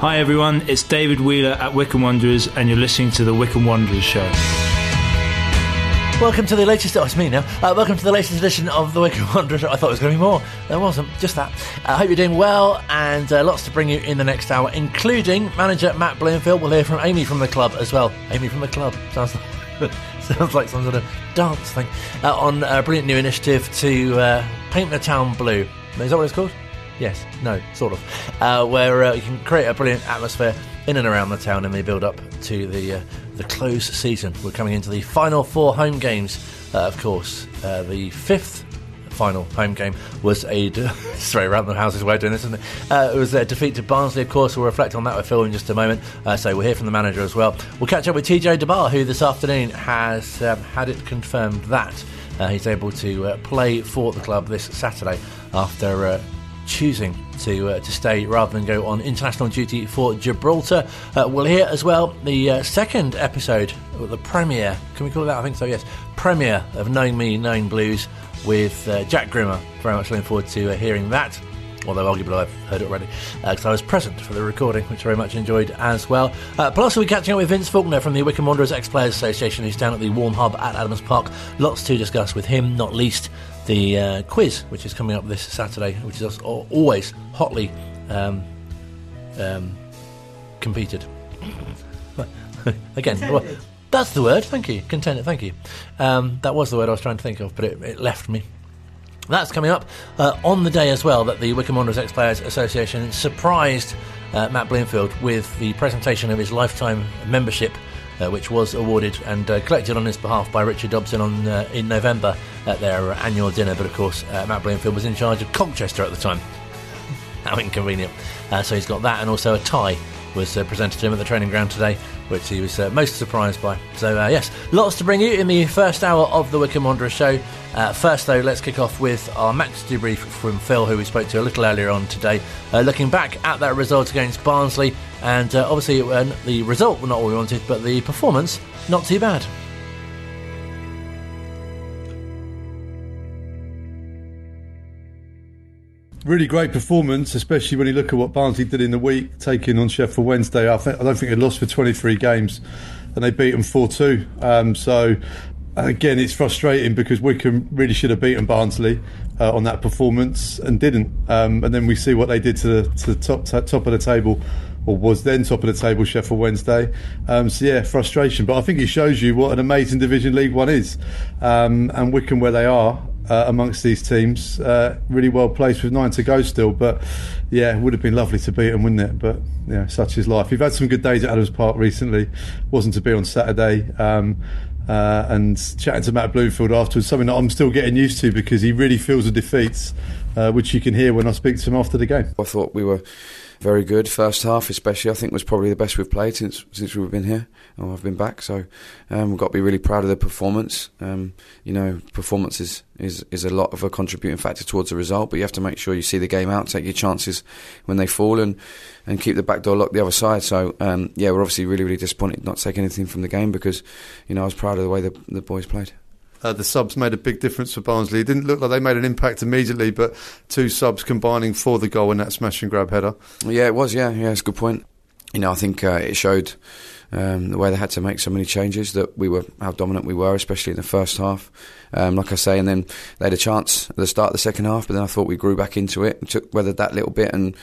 Hi everyone, it's David Wheeler at Wycombe Wanderers and you're listening to the Wycombe Wanderers Show. Welcome to the latest... Oh, it's me now. Welcome to the latest edition of the Wycombe Wanderers. I thought it was going to be more. There wasn't, just that. I hope you're doing well and lots to bring you in the next hour, including manager Matt Bloomfield. We'll hear from Amy from the club as well. Amy from the club. Sounds like some sort of dance thing. On a brilliant new initiative to paint the town blue. Is that what it's called? Yes, no, sort of. Where you can create a brilliant atmosphere in and around the town in the build-up to the close season. We're coming into the final four home games, of course. The fifth final home game was a... Straight around the houses way of doing this, isn't it? It was a defeat to Barnsley, of course. We'll reflect on that with Phil in just a moment. So we'll hear from the manager as well. We'll catch up with TJ Debar, who this afternoon has had it confirmed that he's able to play for the club this Saturday after... choosing to stay rather than go on international duty for Gibraltar. We'll hear as well the second episode, the premiere, can we call it that? I think so, yes. Premiere of Knowing Me, Knowing Blues with Jack Grimmer. Very much looking forward to hearing that, although arguably I've heard it already because I was present for the recording, which I very much enjoyed as well. Plus we'll be catching up with Vince Faulkner from the Wycombe Wanderers Ex-Players Association, who's down at the Warm Hub at Adams Park. Lots to discuss with him, not least the quiz, which is coming up this Saturday, which is always hotly competed. Again, contended. That's the word, thank you, contended, thank you. That was the word I was trying to think of, but it left me. That's coming up on the day as well, that the Wycombe Wanderers Ex-Players Association surprised Matt Bloomfield with the presentation of his lifetime membership, which was awarded and collected on his behalf by Richard Dobson in November at their annual dinner. But of course, Matt Bloomfield was in charge of Colchester at the time. How inconvenient. So he's got that, and also a tie was presented to him at the training ground today, which he was most surprised by. So yes, lots to bring you in the first hour of the Wycombe Wanderers Show. First though, let's kick off with our match debrief from Phil, who we spoke to a little earlier on today, looking back at that result against Barnsley. And obviously the result was not what we wanted, but the performance, not too bad. Really great performance, especially when you look at what Barnsley did in the week, taking on Sheffield Wednesday. I don't think they lost for 23 games, and they beat them 4-2. So, again, it's frustrating because Wycombe really should have beaten Barnsley on that performance and didn't. And then we see what they did to the top of the table, or was then top of the table, Sheffield Wednesday. So, yeah, frustration. But I think it shows you what an amazing division League One is, and Wycombe where they are. Amongst these teams, really well placed with 9 to go still, but yeah, it would have been lovely to beat them, wouldn't it? But yeah, such is life. We've had some good days at Adams Park recently. Wasn't to be on Saturday, and chatting to Matt Bloomfield afterwards, something that I'm still getting used to because he really feels the defeats, which you can hear when I speak to him after the game. I thought we were very good first half, especially. I think was probably the best we've played since we've been here, or I've been back. So we've got to be really proud of the performance. You know, performance is a lot of a contributing factor towards the result, but you have to make sure you see the game out, take your chances when they fall, and keep the back door locked the other side. So yeah, we're obviously really disappointed not taking anything from the game because, you know, I was proud of the way the boys played. The subs made a big difference for Barnsley. It didn't look like they made an impact immediately, but 2 subs combining for the goal in that smash and grab header. Yeah, it was. Yeah, it's a good point. You know, I think it showed the way they had to make so many changes, that how dominant we were, especially in the first half. Like I say, and then they had a chance at the start of the second half, but then I thought we grew back into it, weathered that little bit, and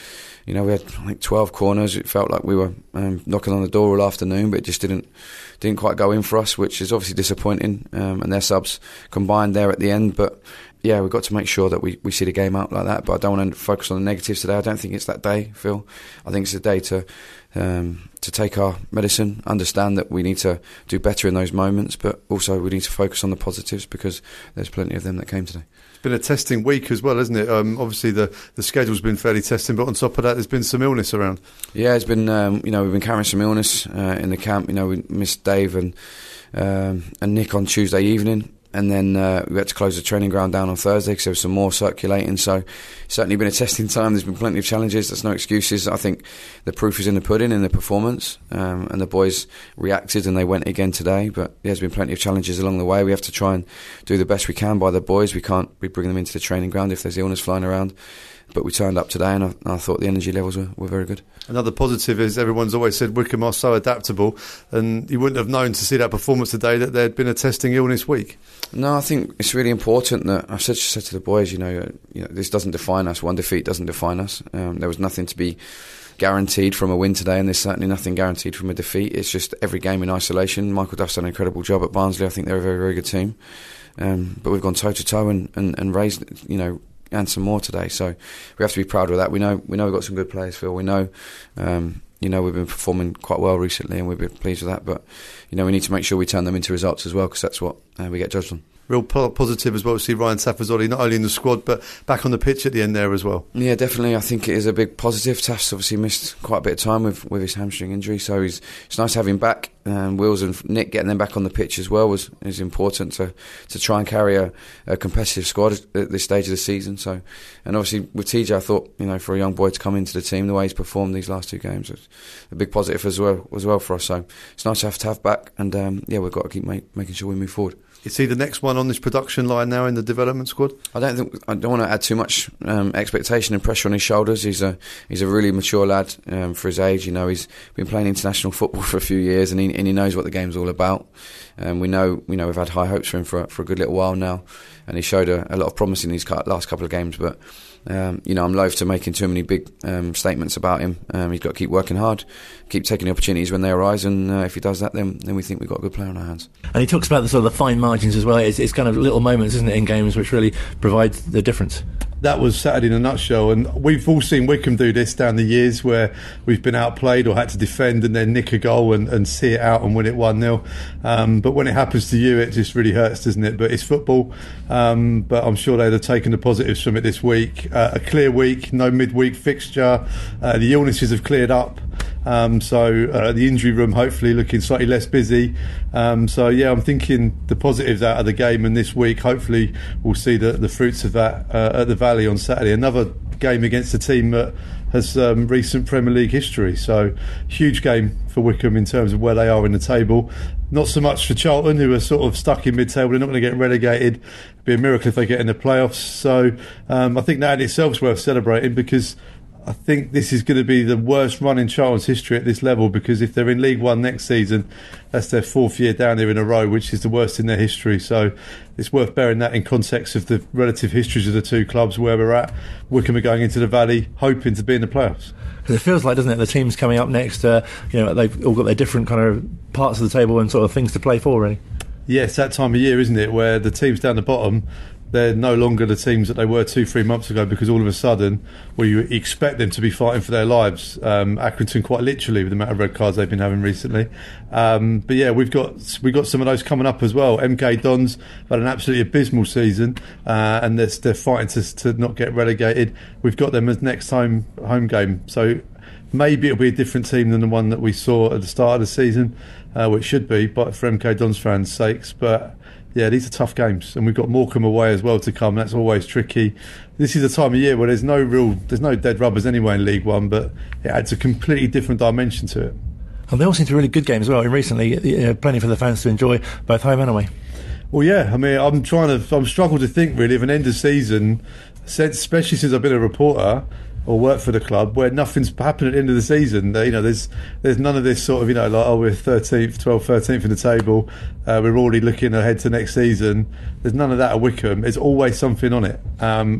you know, we had, I think, 12 corners. It felt like we were knocking on the door all afternoon, but it just didn't quite go in for us, which is obviously disappointing. And their subs combined there at the end, but yeah, we've got to make sure that we see the game out like that. But I don't want to focus on the negatives today. I don't think it's that day, Phil. I think it's a day to take our medicine, understand that we need to do better in those moments, but also we need to focus on the positives because there's plenty of them that came today. It's been a testing week as well, hasn't it? Obviously the schedule's been fairly testing, but on top of that there's been some illness around. Yeah, it's been you know, we've been carrying some illness in the camp. You know, we missed Dave and Nick on Tuesday evening. And then we had to close the training ground down on Thursday because there was some more circulating. So certainly been a testing time. There's been plenty of challenges. There's no excuses. I think the proof is in the pudding, in the performance. And the boys reacted and they went again today. But there's been plenty of challenges along the way. We have to try and do the best we can by the boys. We can't be bringing them into the training ground if there's illness flying around. But we turned up today, and I thought the energy levels were very good. Another positive is everyone's always said Wycombe are so adaptable, and you wouldn't have known to see that performance today that there had been a testing illness week. No, I think it's really important that I've said to the boys, you know, this doesn't define us. One defeat doesn't define us. There was nothing to be guaranteed from a win today, and there's certainly nothing guaranteed from a defeat. It's just every game in isolation. Michael Duff's done an incredible job at Barnsley. I think they're a very, very good team. But we've gone toe-to-toe and raised, you know, and some more today, so we have to be proud of that. We know we've got some good players, Phil. We know, you know, we've been performing quite well recently, and we've been pleased with that. But you know, we need to make sure we turn them into results as well, because that's what we get judged on. Real positive as well to see Ryan Tafazolli not only in the squad but back on the pitch at the end there as well. Yeah, definitely. I think it is a big positive. Taf's obviously missed quite a bit of time with his hamstring injury, so it's nice to have him back. Wills and Nick getting them back on the pitch as well is important to try and carry a competitive squad at this stage of the season. So, and obviously with TJ, I thought, you know, for a young boy to come into the team, the way he's performed these last two games, it's a big positive as well for us. So it's nice to have back, and yeah, we've got to keep making sure we move forward. You see the next one on this production line now in the development squad? I don't want to add too much expectation and pressure on his shoulders. He's a really mature lad for his age. You know, he's been playing international football for a few years, and he knows what the game's all about. And we know we've had high hopes for him for a good little while now, and he showed a lot of promise in these last couple of games. But you know, I'm loath to making too many big statements about him. He's got to keep working hard, keep taking the opportunities when they arise, and if he does that, then we think we've got a good player on our hands. And he talks about the sort of the fine margin as well. It's kind of little moments, isn't it, in games which really provide the difference. That was Saturday in a nutshell, and we've all seen Wycombe do this down the years where we've been outplayed or had to defend and then nick a goal and see it out and win it 1-0. But when it happens to you, it just really hurts, doesn't it? But it's football. But I'm sure they'd have taken the positives from it this week. A clear week, no midweek fixture. The illnesses have cleared up. So the injury room hopefully looking slightly less busy. So yeah, I'm thinking the positives out of the game and this week, hopefully we'll see the fruits of that at the Valley on Saturday. Another game against a team that has recent Premier League history. So huge game for Wycombe in terms of where they are in the table. Not so much for Charlton, who are sort of stuck in mid-table. They're not going to get relegated. It'd be a miracle if they get in the playoffs. So I think that in itself is worth celebrating, because I think this is going to be the worst run in Charlton's history at this level, because if they're in League One next season, that's their fourth year down here in a row, which is the worst in their history. So it's worth bearing that in context of the relative histories of the two clubs, where we're at. Wycombe are going into the Valley hoping to be in the playoffs. Because it feels like, doesn't it, the teams coming up next, you know, they've all got their different kind of parts of the table and sort of things to play for, really. Yes, that time of year, isn't it, where the teams down the bottom, they're no longer the teams that they were 2-3 months ago, because all of a sudden you expect them to be fighting for their lives. Accrington quite literally, with the amount of red cards they've been having recently. But yeah, we've got some of those coming up as well. MK Dons had an absolutely abysmal season, and they're fighting to not get relegated. We've got them as next home game, so maybe it'll be a different team than the one that we saw at the start of the season, which should be, but for MK Dons fans' sakes. But yeah, these are tough games, and we've got Morecambe away as well to come. That's always tricky. This is the time of year where there's no dead rubbers anyway in League One, but it adds a completely different dimension to it. And they all seem to be really good games as well. And recently, you know, plenty for the fans to enjoy, both home and away. Well, yeah, I mean, I'm struggling to think really of an end of season, especially since I've been a reporter or work for the club, where nothing's happened at the end of the season. You know, there's none of this sort of, you know, like, oh, we're 13th in the table, we're already looking ahead to next season. There's none of that at Wycombe. There's always something on it,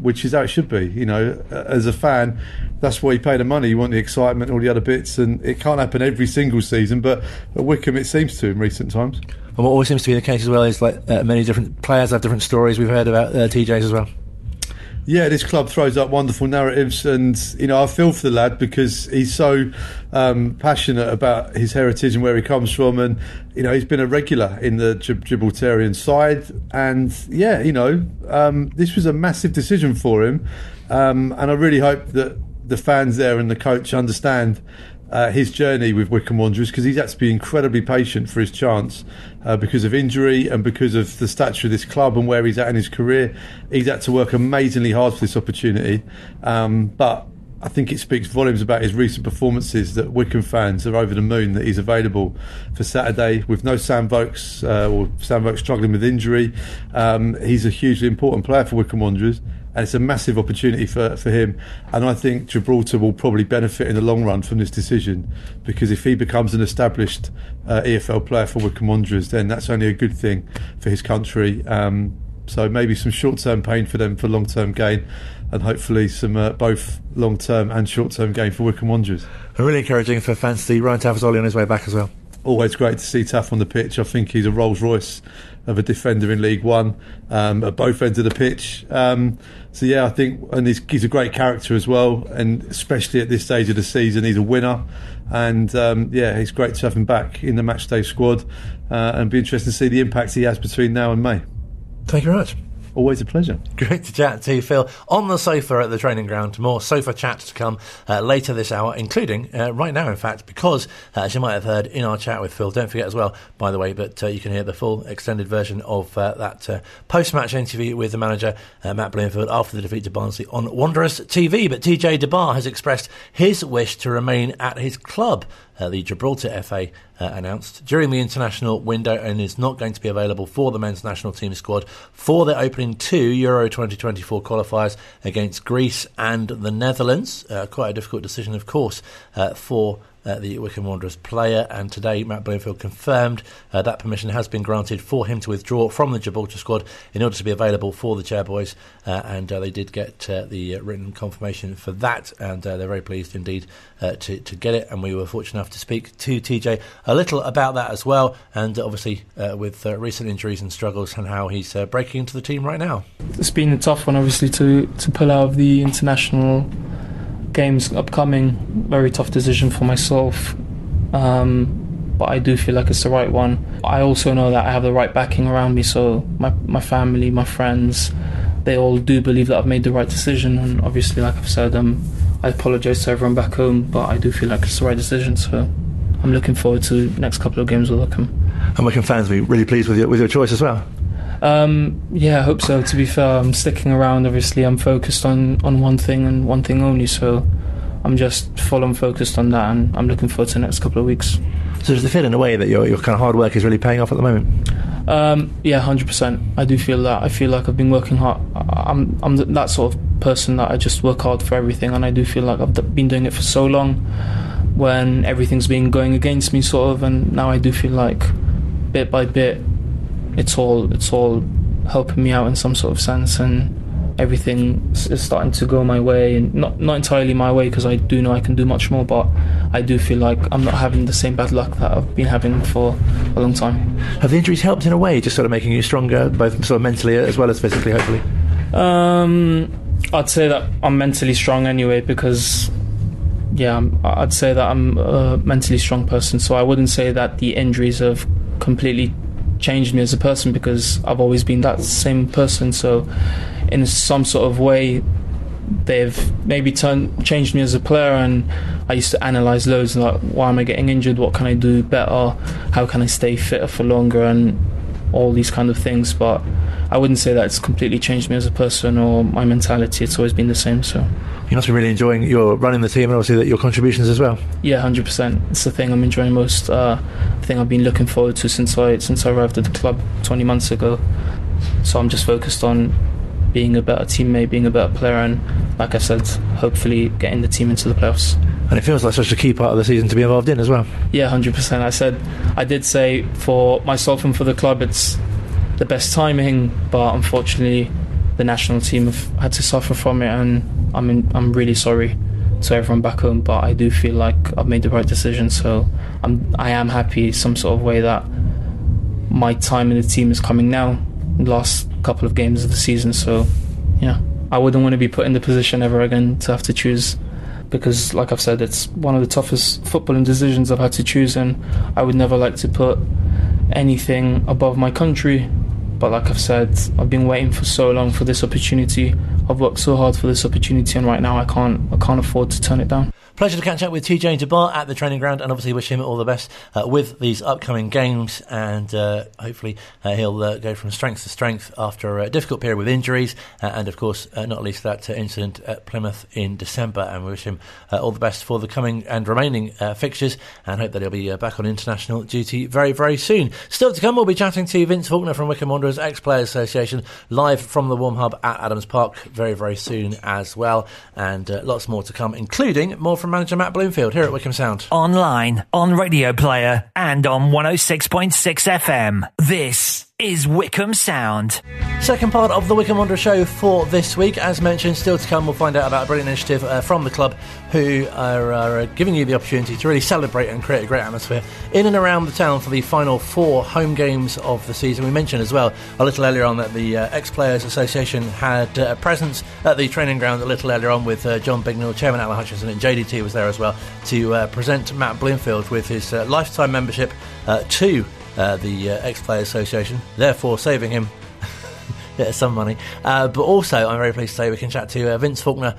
which is how it should be. You know, as a fan, that's why you pay the money. You want the excitement, all the other bits, and it can't happen every single season, but at Wycombe it seems to in recent times. And what always seems to be the case as well is, like, many different players have different stories. We've heard about TJ's as well. Yeah, this club throws up wonderful narratives, and you know, I feel for the lad, because he's so passionate about his heritage and where he comes from, and you know, he's been a regular in the Gibraltarian side, and yeah, you know, this was a massive decision for him, and I really hope that the fans there and the coach understand his journey with Wycombe Wanderers, because he's had to be incredibly patient for his chance, because of injury and because of the stature of this club and where he's at in his career. He's had to work amazingly hard for this opportunity, but I think it speaks volumes about his recent performances that Wycombe fans are over the moon that he's available for Saturday. With no Sam Vokes, or Sam Vokes struggling with injury, he's a hugely important player for Wycombe Wanderers. and it's a massive opportunity for him. And I think Gibraltar will probably benefit in the long run from this decision, because if he becomes an established EFL player for Wycombe Wanderers, then that's only a good thing for his country. So maybe some short-term pain for them for long-term gain, and hopefully some both long-term and short-term gain for Wycombe Wanderers. Really encouraging for fans to see Ryan Tafazolli on his way back as well. Always great to see Taff on the pitch. I think he's a Rolls Royce of a defender in League One, at both ends of the pitch. So yeah, I think, and he's a great character as well, and especially at this stage of the season, he's a winner. And yeah, it's great to have him back in the matchday squad, and be interested to see the impact he has between now and May. Thank you very much. Always a pleasure. Great to chat to you, Phil. On the sofa at the training ground, more sofa chat to come later this hour, including right now, in fact, because, as you might have heard in our chat with Phil, don't forget as well, by the way, but you can hear the full extended version of that post-match interview with the manager, Matt Bloomfield, after the defeat to Barnsley on Wanderers TV. But TJ Debar has expressed his wish to remain at his club. The Gibraltar FA announced during the international window, and is not going to be available for the men's national team squad for their opening two Euro 2024 qualifiers against Greece and the Netherlands. Quite a difficult decision, of course, for the Wycombe Wanderers player, and today Matt Bloomfield confirmed that permission has been granted for him to withdraw from the Gibraltar squad in order to be available for the Chairboys, and they did get the written confirmation for that, and they're very pleased indeed to get it. And we were fortunate enough to speak to TJ a little about that as well, and obviously with recent injuries and struggles, and how he's breaking into the team right now. It's been a tough one, obviously, to pull out of the international games upcoming. Very tough decision for myself, but I do feel like it's the right one. I also know that I have the right backing around me, so my family, my friends, they all do believe that I've made the right decision. And obviously, like I've said, I apologise to everyone back home, but I do feel like it's the right decision, so I'm looking forward to the next couple of games with Wycombe. And Wycombe fans will be really pleased with your choice as well. Yeah, I hope so. To be fair, I'm sticking around. Obviously, I'm focused on one thing and one thing only, so I'm just full on focused on that, and I'm looking forward to the next couple of weeks. So does it feel in a way that your kind of hard work is really paying off at the moment? Yeah, 100%. I do feel that. I feel like I've been working hard. I'm that sort of person that I just work hard for everything, and I do feel like I've been doing it for so long when everything's been going against me, sort of, and now I do feel like bit by bit it's all helping me out in some sort of sense, and everything is starting to go my way, and not entirely my way, because I do know I can do much more, but I do feel like I'm not having the same bad luck that I've been having for a long time. Have the injuries helped in a way, just sort of making you stronger, both sort of mentally as well as physically, hopefully? I'd say that I'm mentally strong anyway, because yeah, I'd say that I'm a mentally strong person, so I wouldn't say that the injuries have completely changed me as a person, because I've always been that same person, so in some sort of way they've maybe changed me as a player. And I used to analyse loads, like, why am I getting injured, what can I do better, how can I stay fitter for longer, and all these kind of things. But I wouldn't say that it's completely changed me as a person or my mentality. It's always been the same. So you must be really enjoying your running the team, and obviously that your contributions as well. Yeah, 100%. It's the thing I'm enjoying most. The thing I've been looking forward to since I arrived at the club 20 months ago. So I'm just focused on being a better teammate, being a better player, and like I said, hopefully getting the team into the playoffs. And it feels like such a key part of the season to be involved in as well. Yeah, 100%. I did say for myself and for the club, it's the best timing, but unfortunately, the national team have had to suffer from it, and I'm really sorry to everyone back home. But I do feel like I've made the right decision, so I am happy some sort of way that my time in the team is coming now. Last couple of games of the season, so yeah, I wouldn't want to be put in the position ever again to have to choose. Because, like I've said, it's one of the toughest footballing decisions I've had to choose, and I would never like to put anything above my country. But like I've said, I've been waiting for so long for this opportunity. I've worked so hard for this opportunity, and right now I can't afford to turn it down. Pleasure to catch up with TJ Debar at the training ground, and obviously wish him all the best with these upcoming games, and hopefully he'll go from strength to strength after a difficult period with injuries, and of course not least that incident at Plymouth in December. And we wish him all the best for the coming and remaining fixtures, and hope that he'll be back on international duty very, very soon. Still to come, we'll be chatting to Vince Faulkner from Wycombe Wanderers Ex-Players Association, live from the Warm Hub at Adams Park very, very soon as well, and lots more to come, including more from manager Matt Bloomfield here at Wycombe Sound. Online, on Radio Player and on 106.6 FM. This is Wycombe Sound. Second part of the Wycombe Wanderers show for this week. As mentioned, still to come, we'll find out about a brilliant initiative from the club, who are giving you the opportunity to really celebrate and create a great atmosphere in and around the town for the final four home games of the season. We mentioned as well a little earlier on that the Ex-Players Association had a presence at the training ground a little earlier on with John Bignall, Chairman Alan Hutchinson, and JDT was there as well to present Matt Bloomfield with his lifetime membership to the Ex-Players Association, therefore saving him some money. But also, I'm very pleased to say we can chat to Vince Faulkner,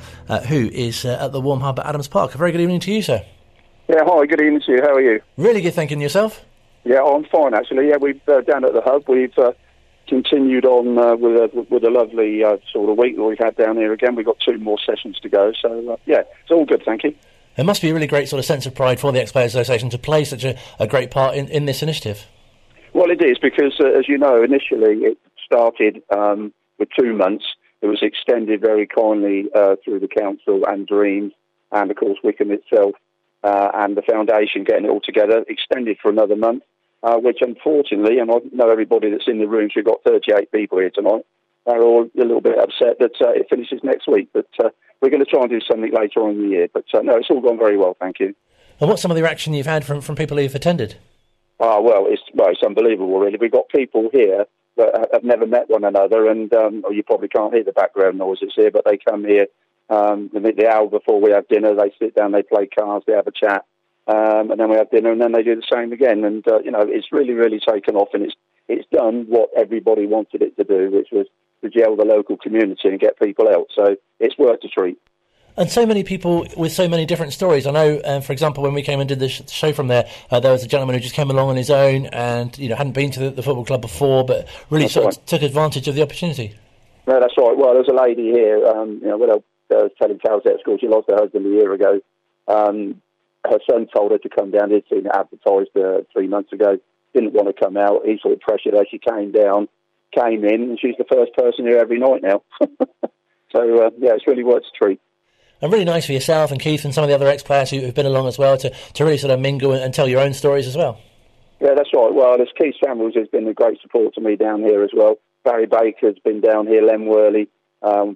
who is at the Warm Hub at Adams Park. A very good evening to you, sir. Yeah, hi, good evening to you. How are you? Really good, thanking yourself. Yeah, I'm fine, actually. Yeah, we've down at the Hub, we've continued on with a lovely sort of week that we've had down here again. We've got two more sessions to go, so yeah, it's all good, thank you. It must be a really great sort of sense of pride for the Ex-Players Association to play such a great part in this initiative. Well, it is, because, as you know, initially it started with 2 months. It was extended very kindly through the council and Dream, and, of course, Wycombe itself and the foundation getting it all together, extended for another month, which, unfortunately, and I know everybody that's in the room, so we've got 38 people here tonight, they're all a little bit upset that it finishes next week. But we're going to try and do something later on in the year. But, no, it's all gone very well, thank you. And what's some of the reaction you've had from people who've attended? Oh, well, it's unbelievable, really. We've got people here that have never met one another, and you probably can't hear the background noises here, but they come here the hour before we have dinner. They sit down, they play cards, they have a chat, and then we have dinner, and then they do the same again. And, you know, it's really, really taken off, and it's done what everybody wanted it to do, which was to gel the local community and get people out. So it's worth a treat. And so many people with so many different stories. I know, for example, when we came and did the show from there, there was a gentleman who just came along on his own and, you know, hadn't been to the football club before, but really that's sort of took advantage of the opportunity. No, that's right. Well, there's a lady here, you know, when I was telling tales at school, she lost her husband a year ago. Her son told her to come down. He'd seen it advertised 3 months ago. Didn't want to come out. He sort of pressured her. She came down, came in, and she's the first person here every night now. So, yeah, it's really worth a treat. And really nice for yourself and Keith and some of the other ex-players who've been along as well to really sort of mingle and tell your own stories as well. Yeah, that's right. Well, there's Keith Samuels has been a great support to me down here as well. Barry Baker has been down here, Len Worley.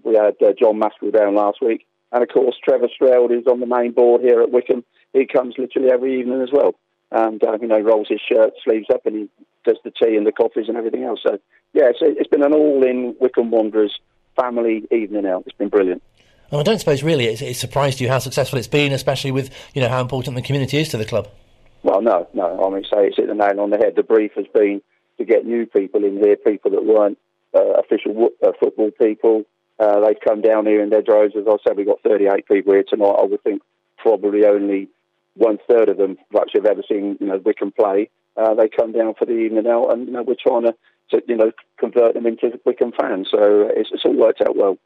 We had John Maskell down last week. And, of course, Trevor Streld is on the main board here at Wycombe. He comes literally every evening as well. And, you know, rolls his shirt, sleeves up, and he does the tea and the coffees and everything else. So, yeah, it's been an all-in Wycombe Wanderers family evening out. It's been brilliant. Well, I don't suppose really it's surprised you how successful it's been, especially with, you know, how important the community is to the club. Well, no. I mean, say it's hit the nail on the head. The brief has been to get new people in here, people that weren't official football people. They've come down here in their droves. As I said, we've got 38 people here tonight. I would think probably only one-third of them actually have ever seen, you know, Wycombe play. They come down for the evening out, and, you know, we're trying to you know, convert them into Wycombe fans. So it's all worked out well.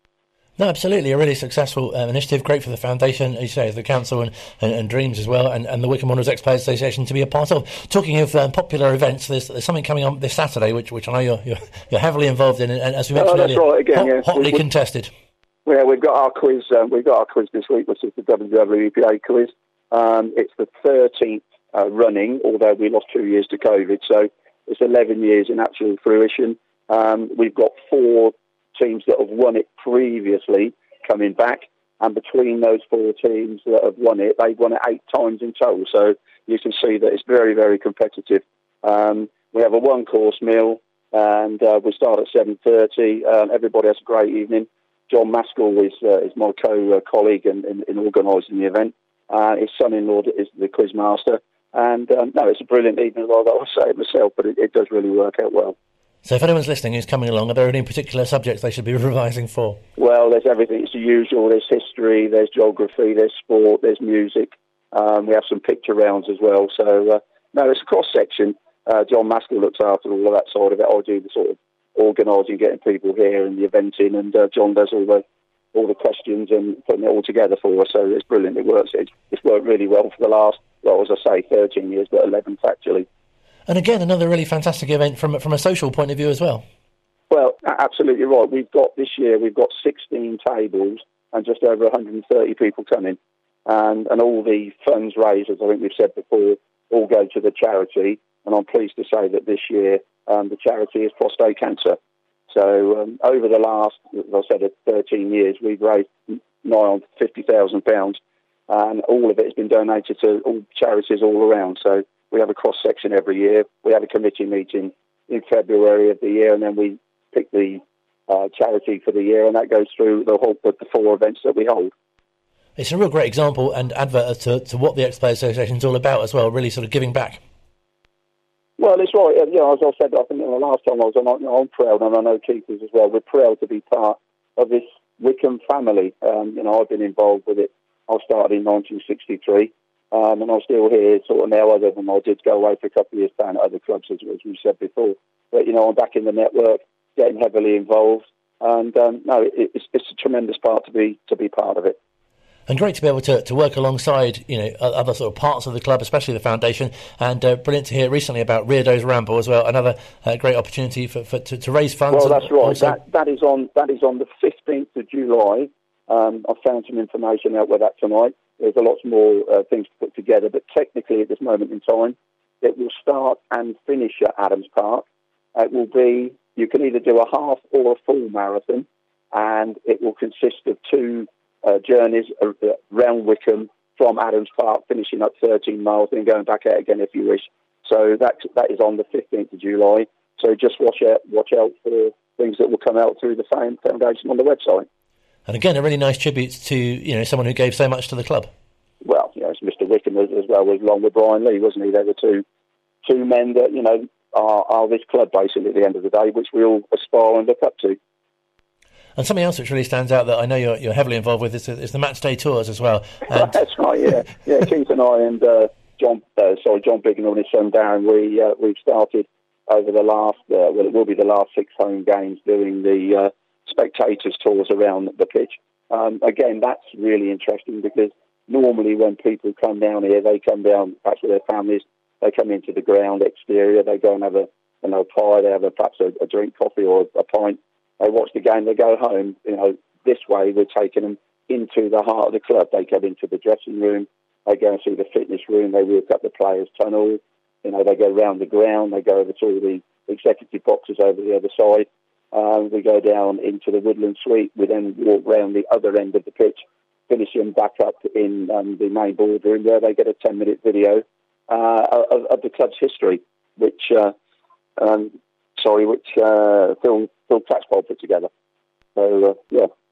No, absolutely, a really successful initiative, great for the foundation, as you say, the council and Dreams as well, and the Wycombe Wanderers Ex-Players Association to be a part of. Talking of popular events, there's something coming on this Saturday, which I know you're heavily involved in, and as we mentioned earlier, right, again, hotly contested. Yeah, we've got our quiz. We've got our quiz this week, which is the WWEPA quiz. It's the 13th running, although we lost 2 years to COVID, so it's 11 years in actual fruition. We've got four teams that have won it previously coming back, and between those four teams that have won it, they've won it 8 times in total, so you can see that it's very, very competitive. We have a one-course meal, and we start at 7:30. Everybody has a great evening. John Maskell is my colleague in organising the event. His son-in-law is the quiz master, and no, it's a brilliant evening, although I'll say it myself, but it does really work out well. So if anyone's listening who's coming along, are there any particular subjects they should be revising for? Well, there's everything. It's the usual. There's history, there's geography, there's sport, there's music. We have some picture rounds as well. So, no, it's a cross-section. John Maskell looks after all of that side of it. I do the sort of organising, getting people here and the eventing, and John does all the questions and putting it all together for us. So it's brilliant. It works. It's worked really well for the last, well, as I say, 13 years, but 11 actually. And again, another really fantastic event from a social point of view as well. Well, absolutely right. This year we've got 16 tables and just over 130 people coming. And all the funds raised, as I think we've said before, all go to the charity. And I'm pleased to say that this year the charity is prostate cancer. So over the last, as I said, 13 years, we've raised nigh on £50,000. And all of it has been donated to all charities all around. So we have a cross-section every year. We have a committee meeting in February of the year, and then we pick the charity for the year, and that goes through the whole of the four events that we hold. It's a real great example and advert to what the Expo Association is all about as well, really sort of giving back. Well, it's right. As I said, I think the last time I was on, I'm proud, and I know Keith is as well, we're proud to be part of this Wycombe family. I've been involved with it. I started in 1963. And I'm still here sort of now, other than I did go away for a couple of years down at other clubs, as we said before. But, I'm back in the network, getting heavily involved. And, it's a tremendous part to be part of it. And great to be able to work alongside, other sort of parts of the club, especially the foundation. And brilliant to hear recently about Reardo's Ramble as well, another great opportunity to raise funds. Well, that's right. Also... That is on the 15th of July. I found some information out with that tonight. There's a lot more things to put together, but technically at this moment in time, it will start and finish at Adams Park. It will be, you can either do a half or a full marathon, and it will consist of two journeys around Wycombe from Adams Park, finishing up 13 miles and going back out again if you wish. So that is on the 15th of July. So just watch out for things that will come out through the foundation on the website. And again, a really nice tribute to, someone who gave so much to the club. Well, it's Mr. Wycombe as well, along with Brian Lee, wasn't he? They were two men that, are this club, basically, at the end of the day, which we all aspire and look up to. And something else which really stands out that I know you're heavily involved with is the match day tours as well. And... That's right, yeah. Yeah, Keith and I and John Bignall and his son Darren, we've started over the last, it will be the last six home games doing the... spectators tours around the pitch. Again, that's really interesting because normally when people come down here, they come down perhaps with their families, they come into the ground exterior, they go and have a pie, they have perhaps a drink, coffee or a pint, they watch the game, they go home. This way we're taking them into the heart of the club. They go into the dressing room, they go and see the fitness room, they walk up the players' tunnel, they go round the ground, they go over to all the executive boxes over the other side. We go down into the Woodland Suite. We then walk round the other end of the pitch, finishing back up in the main boardroom where they get a 10-minute video of the club's history, which Phil Taxpole put together. So,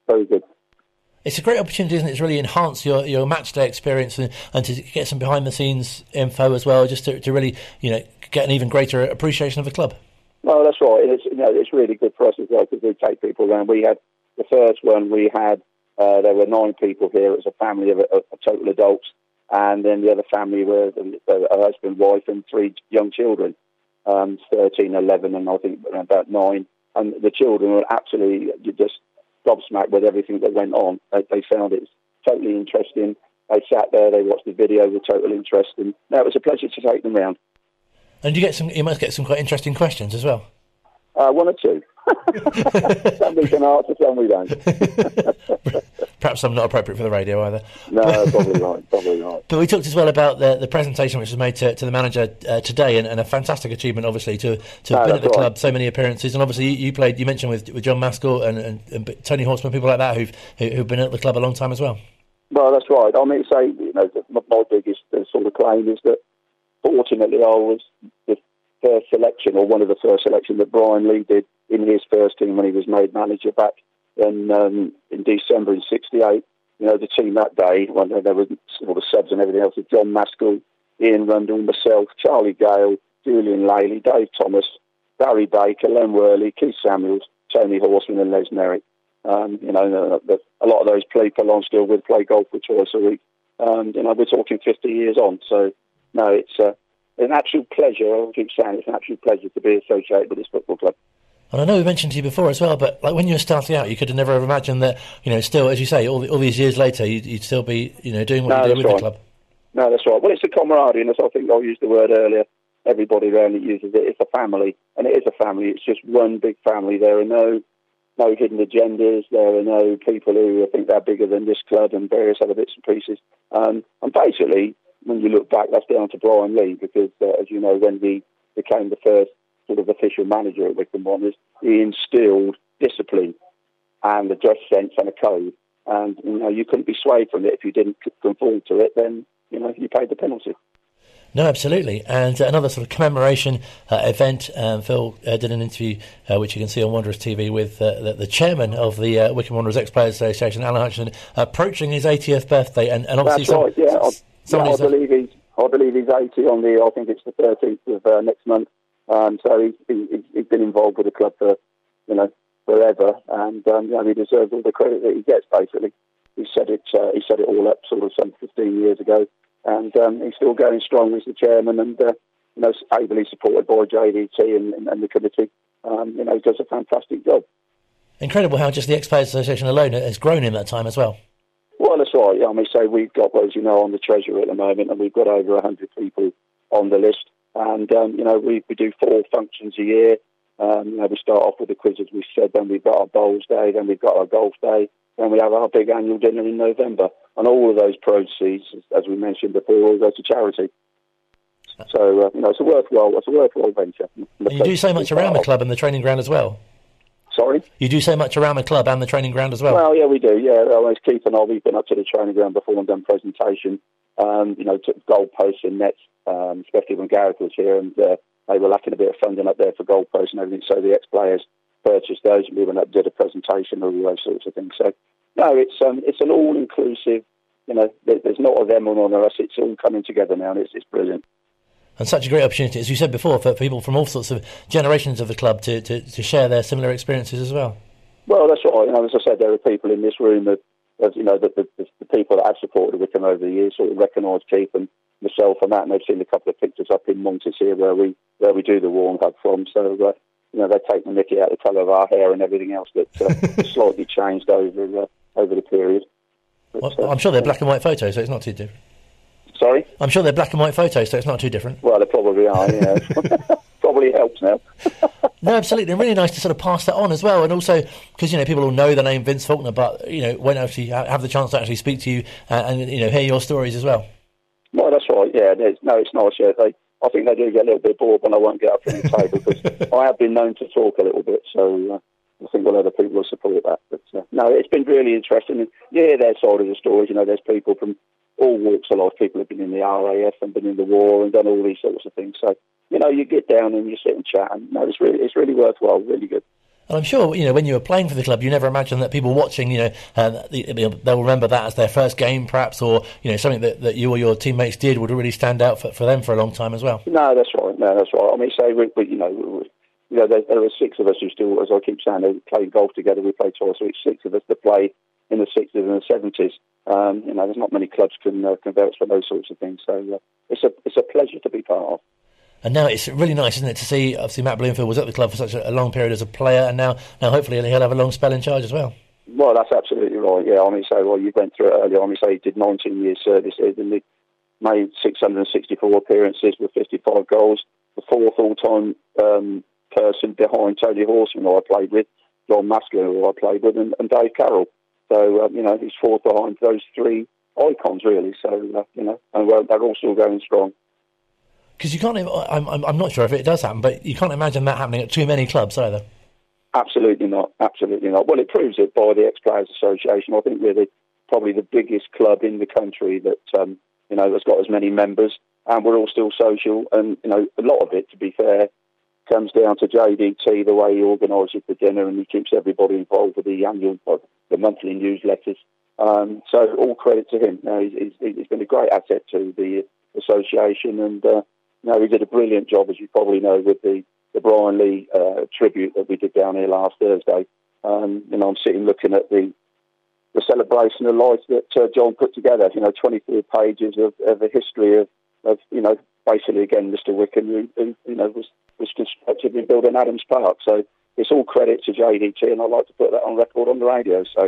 very good. It's a great opportunity, isn't it, to really enhance your match day experience and to get some behind-the-scenes info as well, just to really, get an even greater appreciation of the club. No, that's right. It's it's really good for us as well because we take people around. We had the first one. We had there were 9 people here. It was a family of total adults, and then the other family were a husband, wife, and 3 young children, 13, 11, and I think about 9. And the children were absolutely just gobsmacked with everything that went on. They found it totally interesting. They sat there. They watched the video with total interest, and it was a pleasure to take them round. And you must get some quite interesting questions as well. 1 or 2. Some we can answer, some we don't. Perhaps some not appropriate for the radio either. No, probably not. But we talked as well about the presentation which was made to the manager today, and a fantastic achievement, obviously, to have been at the club, so many appearances. And obviously you played, you mentioned with John Maskell and Tony Horseman, people like that who've been at the club a long time as well. Well, that's right. I mean, say, my biggest sort of claim is that fortunately, I was the first selection, or one of the first selections that Brian Lee did in his first team when he was made manager back in December in '68. The team that day, when there were all the subs and everything else, was John Maskell, Ian Rundle, myself, Charlie Gale, Julian Laley, Dave Thomas, Barry Baker, Len Worley, Keith Samuels, Tony Horseman and Les Merrick. A lot of those people I'm still with play golf with twice a week. We're talking 50 years on. So, no, it's an absolute pleasure. I keep saying it's an absolute pleasure to be associated with this football club. And I know we mentioned to you before as well, but like when you were starting out, you could have never have imagined that, still, as you say, all these years later, you'd still be, doing what you do with the club. No, that's right. Well, it's a camaraderie, and I think I used the word earlier. Everybody around it uses it. It's a family, and it is a family. It's just one big family. There are no hidden agendas. There are no people who think they're bigger than this club and various other bits and pieces. And basically, when you look back, that's down to Brian Lee, because, as you know, when he became the first sort of official manager at Wycombe Wanderers, he instilled discipline and a dress sense and a code. And, you couldn't be swayed from it. If you didn't conform to it, then, you paid the penalty. No, absolutely. And another sort of commemoration event, Phil did an interview, which you can see on Wanderers TV, with the chairman of the Wycombe Wanderers Ex-Players Association, Alan Hutchinson, approaching his 80th birthday. And obviously I believe he's 80 on I think it's the 13th of next month. So he's been involved with the club for, forever. And, he deserves all the credit that he gets, basically. He set it all up sort of some 15 years ago. And he's still going strong as the chairman, and ably supported by JDT and the committee. He does a fantastic job. Incredible how just the Ex-Players Association alone has grown in that time as well. Well, that's right. So we've got, as you know, on the treasurer at the moment, and we've got over 100 people on the list. And we do 4 functions a year. We start off with the quiz, as we said. Then we've got our bowls day. Then we've got our golf day. Then we have our big annual dinner in November. And all of those proceeds, as we mentioned before, all go to charity. So, it's a worthwhile venture. And you do so much around the club and the training ground as well. Sorry? You do so much around the club and the training ground as well. Well, yeah, we do, yeah. Keith and I, we've been up to the training ground before and done presentation, took goalposts and nets, especially when Gareth was here, and they were lacking a bit of funding up there for goalposts and everything, so the ex-players purchased those, and we went up and did a presentation and all those sorts of things. So, no, it's an all-inclusive, there's not a them or none of us. It's all coming together now, and it's brilliant. And such a great opportunity, as you said before, for people from all sorts of generations of the club to share their similar experiences as well. Well, that's right. As I said, there are people in this room that the people that have supported Wycombe over the years sort of recognise Keith and myself and that, and they've seen a couple of pictures up in Montes here where we do the Warm Hub from, so... they take the mickey out of the colour of our hair and everything else that's slightly changed over the period. But, I'm sure they're black and white photos, so it's not too different. Sorry? I'm sure they're black and white photos, so it's not too different. Well, they probably are, Probably helps now. No, absolutely. And really nice to sort of pass that on as well. And also, because, people all know the name Vince Faulkner, but, won't actually have the chance to actually speak to you and, hear your stories as well. No, that's right, yeah. It's nice, yeah. I think they do get a little bit bored when I won't get up from the table, because I have been known to talk a little bit, so I think a lot of people will support that. But it's been really interesting. And you hear their side of the stories. There's people from all walks of life. People have been in the RAF and been in the war and done all these sorts of things. So, you get down and you sit and chat, and it's really worthwhile, really good. And I'm sure, when you were playing for the club, you never imagined that people watching, they'll remember that as their first game, perhaps, or, something that you or your teammates did would really stand out for them for a long time as well. No, that's right. I mean, there were 6 of us who still, as I keep saying, played golf together. We played twice a week. 6 of us that played in the 60s and the 70s. There's not many clubs can vouch for those sorts of things. So it's a pleasure to be part of. And now it's really nice, isn't it, to see, obviously, Matt Bloomfield was at the club for such a long period as a player, and now hopefully he'll have a long spell in charge as well. Well, that's absolutely right, yeah. You went through it earlier. He did 19 years service here, and he made 664 appearances with 55 goals. The 4th all-time person behind Tony Horseman, who I played with, John Maskell, who I played with, and Dave Carroll. So, he's 4th behind those 3 icons, really. So, and they're all still going strong. Because you can't... I'm not sure if it does happen, but you can't imagine that happening at too many clubs either. Absolutely not. Absolutely not. Well, it proves it by the Ex-Players Association. I think we're probably the biggest club in the country that, has got as many members, and we're all still social. And, a lot of it, to be fair, comes down to JDT, the way he organises the dinner, and he keeps everybody involved with the monthly newsletters. So all credit to him. He's been a great asset to the association, and... he did a brilliant job, as you probably know, with the the Brian Lee tribute that we did down here last Thursday. You know, I'm sitting looking at the celebration of life that John put together. You know, 23 pages of a history of you know, basically again Mr. Wickham, who you know was constructively building Adams Park. So it's all credit to JDT, and I like to put that on record on the radio. So,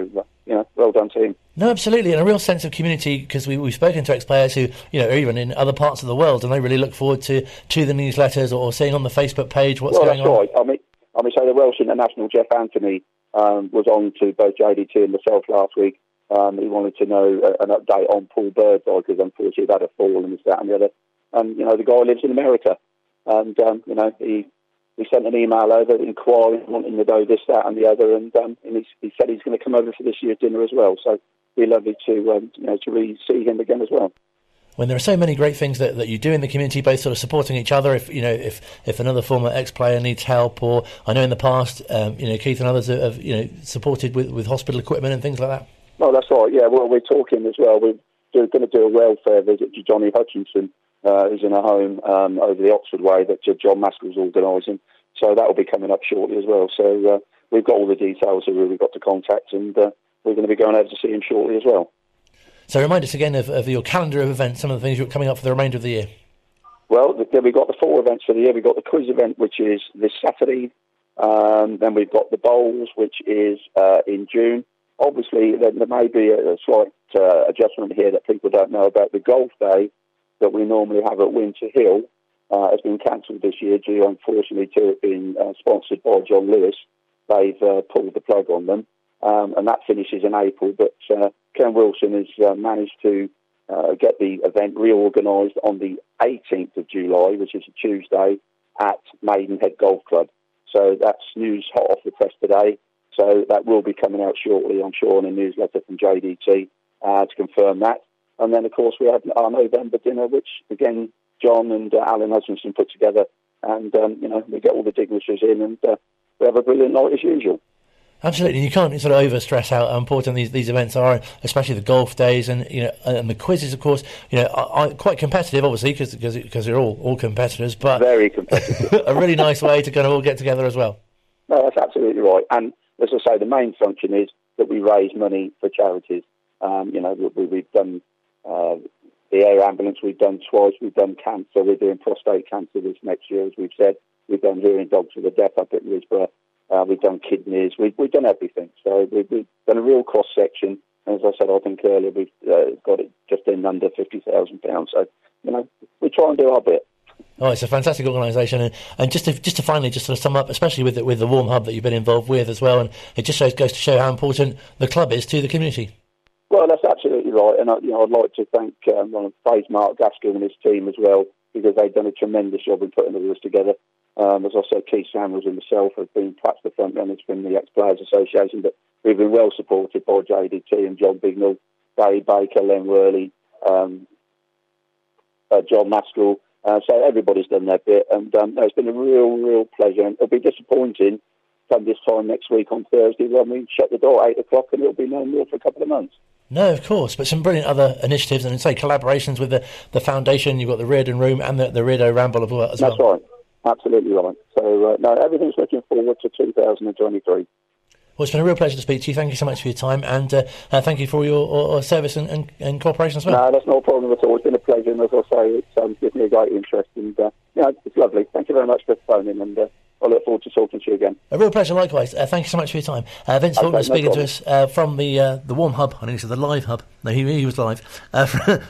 you know, well done to him. No, absolutely, and a real sense of community, because we've spoken to ex-players who, you know, are even in other parts of the world, and they really look forward to the newsletters or seeing on the Facebook page what's going on. Well, that's right. I mean, so the Welsh international Jeff Anthony was on to both JDT and myself last week. He wanted to know an update on Paul Birdseye, because unfortunately that had a fall and this, that and the other. And, you know, the guy lives in America. And, you know, he sent an email over inquiring, wanting to go this, that and the other. And he said he's going to come over for this year's dinner as well. So it'd be lovely you know, to really see him again as well. When there are so many great things that you do in the community, both sort of supporting each other, if you know, if another former ex-player needs help, or I know in the past, you know, Keith and others have you know supported with hospital equipment and things like that. Oh, that's right. Yeah, well, we're talking as well. We're going to do a welfare visit to Johnny Hutchinson, who's in a home over the Oxford way that John Maskell's organising. So that will be coming up shortly as well. So we've got all the details of who we've got to contact, and we're going to be going over to see him shortly as well. So remind us again of your calendar of events, some of the things you're coming up for the remainder of the year. Well, we've got the 4 events for the year. We've got the quiz event, which is this Saturday. Then we've got the bowls, which is in June. Obviously, there may be a slight adjustment here that people don't know about. The golf day that we normally have at Winter Hill has been cancelled this year due, unfortunately, to it being sponsored by John Lewis. They've pulled the plug on them. And that finishes in April, but Ken Wilson has managed to get the event reorganised on the 18th of July, which is a Tuesday, at Maidenhead Golf Club. So that's news hot off the press today. So that will be coming out shortly, I'm sure, on a newsletter from JDT to confirm that. And then, of course, we have our November dinner, which, again, John and Alan Hutchinson put together. And, you know, we get all the dignitaries in, and we have a brilliant night as usual. Absolutely, you can't sort of overstress how important these events are, especially the golf days and you know and the quizzes. Of course, you know are quite competitive, obviously, because they're all competitors. But very competitive. A really nice way to kind of all get together as well. No, that's absolutely right. And as I say, the main function is that we raise money for charities. You know, we've done the air ambulance. We've done twice. We've done cancer. We're doing prostate cancer this next year, as we've said. We've done hearing dogs for the deaf up at Risborough. We've done kidneys, we've done everything. So we've done a real cross-section. As I said, I think earlier, we've got it just in under £50,000. So, you know, we try and do our bit. Oh, it's a fantastic organisation. And just to finally just sort of sum up, especially with the Warm Hub that you've been involved with as well, and it just goes to show how important the club is to the community. Well, that's absolutely right. And, you know, I'd like to thank Mark Gaskell and his team as well, because they've done a tremendous job in putting all this together. As I said, Keith Samuels and myself have been perhaps the front runners from the Ex-Players Association, but we've been well supported by JDT and John Bignall, Barry Baker, Len Worley, John Maskell. So everybody's done their bit, and it's been a real pleasure. And it'll be disappointing come this time next week on Thursday when we shut the door at 8 o'clock and it'll be no more for a couple of months. No, of course, but some brilliant other initiatives and, say, collaborations with the Foundation. You've got the Reardon Room and the Rideau Ramble as well. That's right. Absolutely right. So, no, everything's looking forward to 2023. Well, it's been a real pleasure to speak to you. Thank you so much for your time, and thank you for all your service and cooperation as well. No, that's not a problem at all. It's been a pleasure, and as I say, it's given me a great interest, and yeah, it's lovely. Thank you very much for phoning, and I look forward to talking to you again. A real pleasure, likewise. Thank you so much for your time. Vince Faulkner speaking to us from the Warm Hub. I think it's the Live Hub. No, he was live.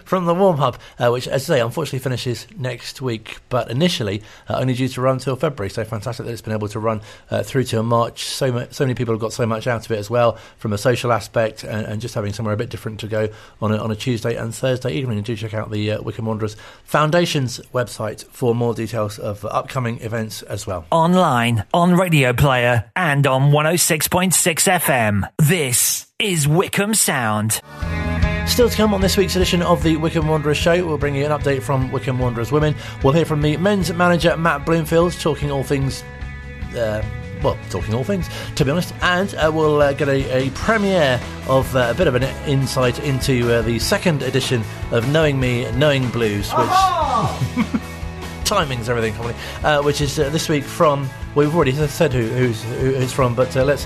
From the Warm Hub, which, as I say, unfortunately finishes next week, but initially only due to run till February. So fantastic that it's been able to run through to March. So many people have got so much out of it as well, from a social aspect and just having somewhere a bit different to go on a Tuesday and Thursday evening. And do check out the Wycombe Wanderers Foundation's website for more details of upcoming events as well. Online, on Radio Player, and on 106.6 FM. This is Wycombe Sound. Still to come on this week's edition of the Wycombe Wanderers Show, we'll bring you an update from Wycombe Wanderers Women. We'll hear from the men's manager, Matt Bloomfield, talking all things... to be honest. And we'll get a premiere of a bit of an insight into the second edition of Knowing Me, Knowing Blues, which... timings, everything coming, which is this week from. Well, we've already said who's from, but let's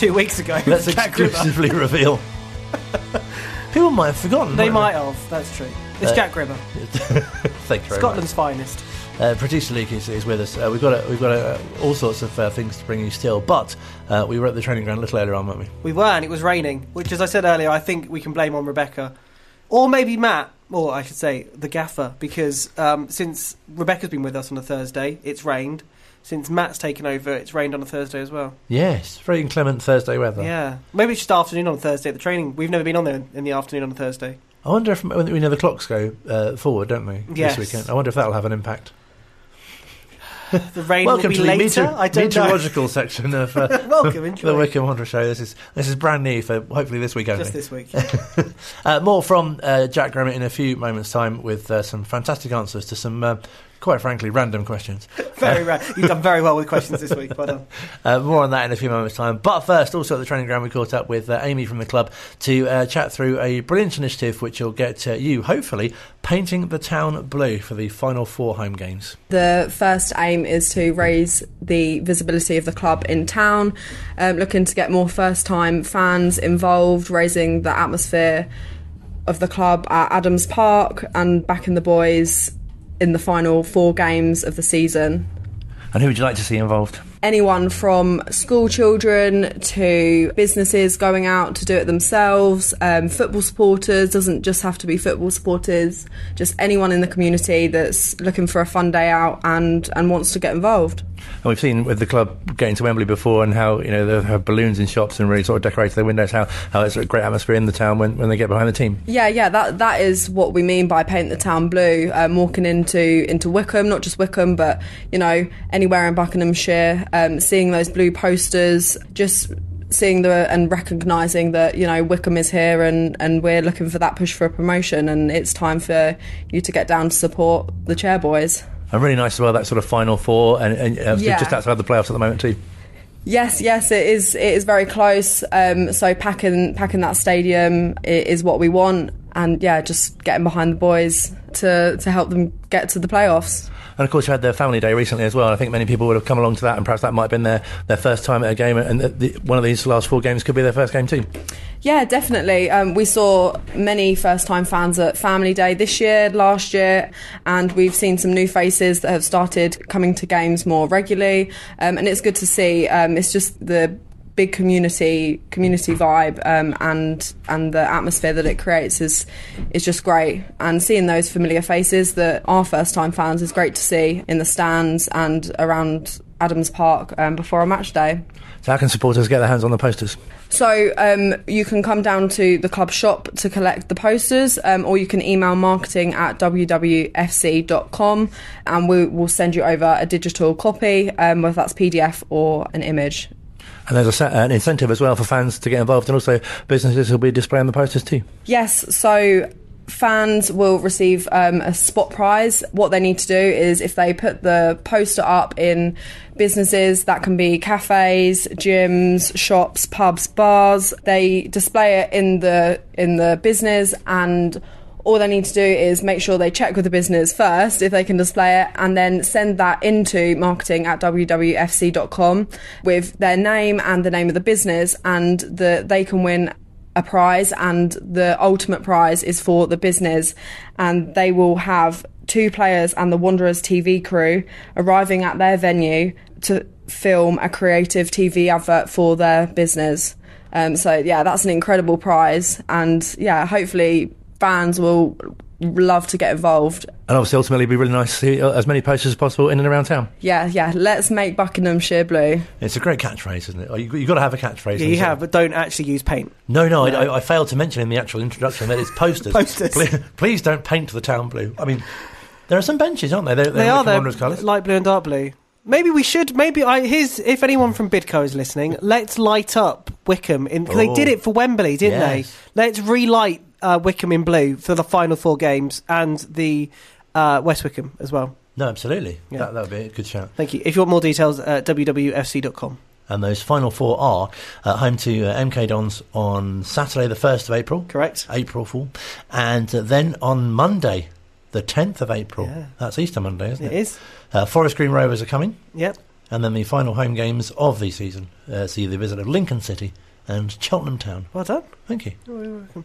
2 weeks ago. Let's exclusively reveal. People might have forgotten. They might have. That's true. It's Jack Grimmer. Thank you very much. Scotland's finest. Producer Luke is with us. We've got all sorts of things to bring you still, but we were at the training ground a little earlier on, weren't we? We were, and it was raining, which, as I said earlier, I think we can blame on Rebecca, or maybe Matt, or I should say the gaffer, because since Rebecca's been with us on a Thursday, it's rained. Since Matt's taken over, it's rained on a Thursday as well. Yes, very inclement Thursday weather. Yeah, maybe it's just afternoon on Thursday at the training. We've never been on there in the afternoon on a Thursday. I wonder if we know the clocks go forward, don't we? Yes. This weekend, I wonder if that'll have an impact. The rain Welcome will be to the later. Meteorological section of the Wycombe Wanderers Show. This is brand new for hopefully this week only. Just this week. More from Jack Grimmer in a few moments' time with some fantastic answers to some, quite frankly, random questions. Very random. You've done very well with questions this week. Well done. More on that in a few moments' time. But first, also at the training ground, we caught up with Amy from the club to chat through a brilliant initiative which will get you, hopefully, painting the town blue for the final 4 home games. The first aim is to raise the visibility of the club in town, looking to get more first-time fans involved, raising the atmosphere of the club at Adams Park and backing the boys in the final 4 games of the season. And who would you like to see involved? Anyone from school children to businesses going out to do it themselves, football supporters, doesn't just have to be football supporters, just anyone in the community that's looking for a fun day out and wants to get involved. And we've seen with the club getting to Wembley before and how, you know, they have balloons in shops and really sort of decorated their windows, how it's a great atmosphere in the town when they get behind the team. Yeah, that is what we mean by paint the town blue, walking into Wycombe, not just Wycombe, but, you know, anywhere in Buckinghamshire. Seeing those blue posters, just seeing and recognising that, you know, Wycombe is here and we're looking for that push for a promotion, and it's time for you to get down to support the Chairboys. And really nice as well, that sort of final 4 and just outside the playoffs at the moment too. Yes, it is very close. So packing that stadium is what we want, and yeah, just getting behind the boys to help them get to the playoffs. And of course, you had their family day recently as well. I think many people would have come along to that, and perhaps that might have been their first time at a game, and one of these last 4 games could be their first game too. Yeah, definitely. We saw many first-time fans at Family Day this year, last year, and we've seen some new faces that have started coming to games more regularly, and it's good to see. It's just the big community vibe, and the atmosphere that it creates is just great, and seeing those familiar faces that are first time fans is great to see in the stands and around Adams Park before a match day. So how can supporters get their hands on the posters? So you can come down to the club shop to collect the posters, or you can email marketing@wwfc.com, and we will send you over a digital copy, whether that's PDF or an image. And there's an incentive as well for fans to get involved, and also businesses will be displaying the posters too. Yes, so fans will receive a spot prize. What they need to do is, if they put the poster up in businesses, that can be cafes, gyms, shops, pubs, bars, they display it in the business, and all they need to do is make sure they check with the business first if they can display it, and then send that into marketing@wwfc.com with their name and the name of the business, and they can win a prize, and the ultimate prize is for the business, and they will have 2 players and the Wanderers TV crew arriving at their venue to film a creative TV advert for their business. So yeah, that's an incredible prize, and yeah, hopefully fans will love to get involved. And obviously, ultimately, it'd be really nice to see as many posters as possible in and around town. Yeah, let's make Buckinghamshire blue. It's a great catchphrase, isn't it? You've got to have a catchphrase. Yeah, you have, but don't actually use paint. No. I failed to mention in the actual introduction that it's posters. Posters. Please don't paint the town blue. I mean, there are some benches, aren't there? They are, they're light blue and dark blue. Maybe we should. If anyone from Bidco is listening, let's light up Wycombe. They did it for Wembley, didn't they? Let's relight Wycombe in blue for the final 4 games, and the West Wycombe as well. No, absolutely. Yeah. That would be a good shout. Thank you. If you want more details, wwfc.com. And those final 4 are home to MK Dons on Saturday the 1st of April. Correct. April Fool. And then on Monday, the 10th of April. Yeah. That's Easter Monday, isn't it? It is. Forest Green Rovers are coming. Yep. And then the final home games of the season see the visit of Lincoln City and Cheltenham Town. Well done. Thank you. Oh, you're welcome.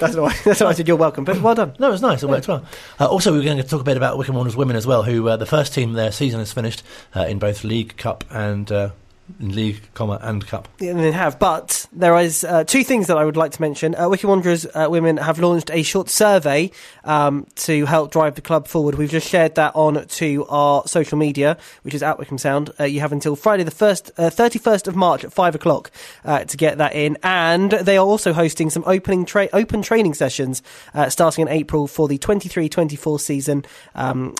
That's why I said you're welcome, but well done. No, it was nice. It worked well. Also, we were going to talk a bit about Wycombe Wanderers women as well, who the first team their season has finished in both League Cup and League, and Cup. Yeah, they have, but there is two things that I would like to mention. Wycombe Wanderers women have launched a short survey to help drive the club forward. We've just shared that on to our social media, which is at Wycombe Sound. You have until Friday the 31st of March at 5 o'clock to get that in, and they are also hosting some open training sessions starting in April for the 23-24 season.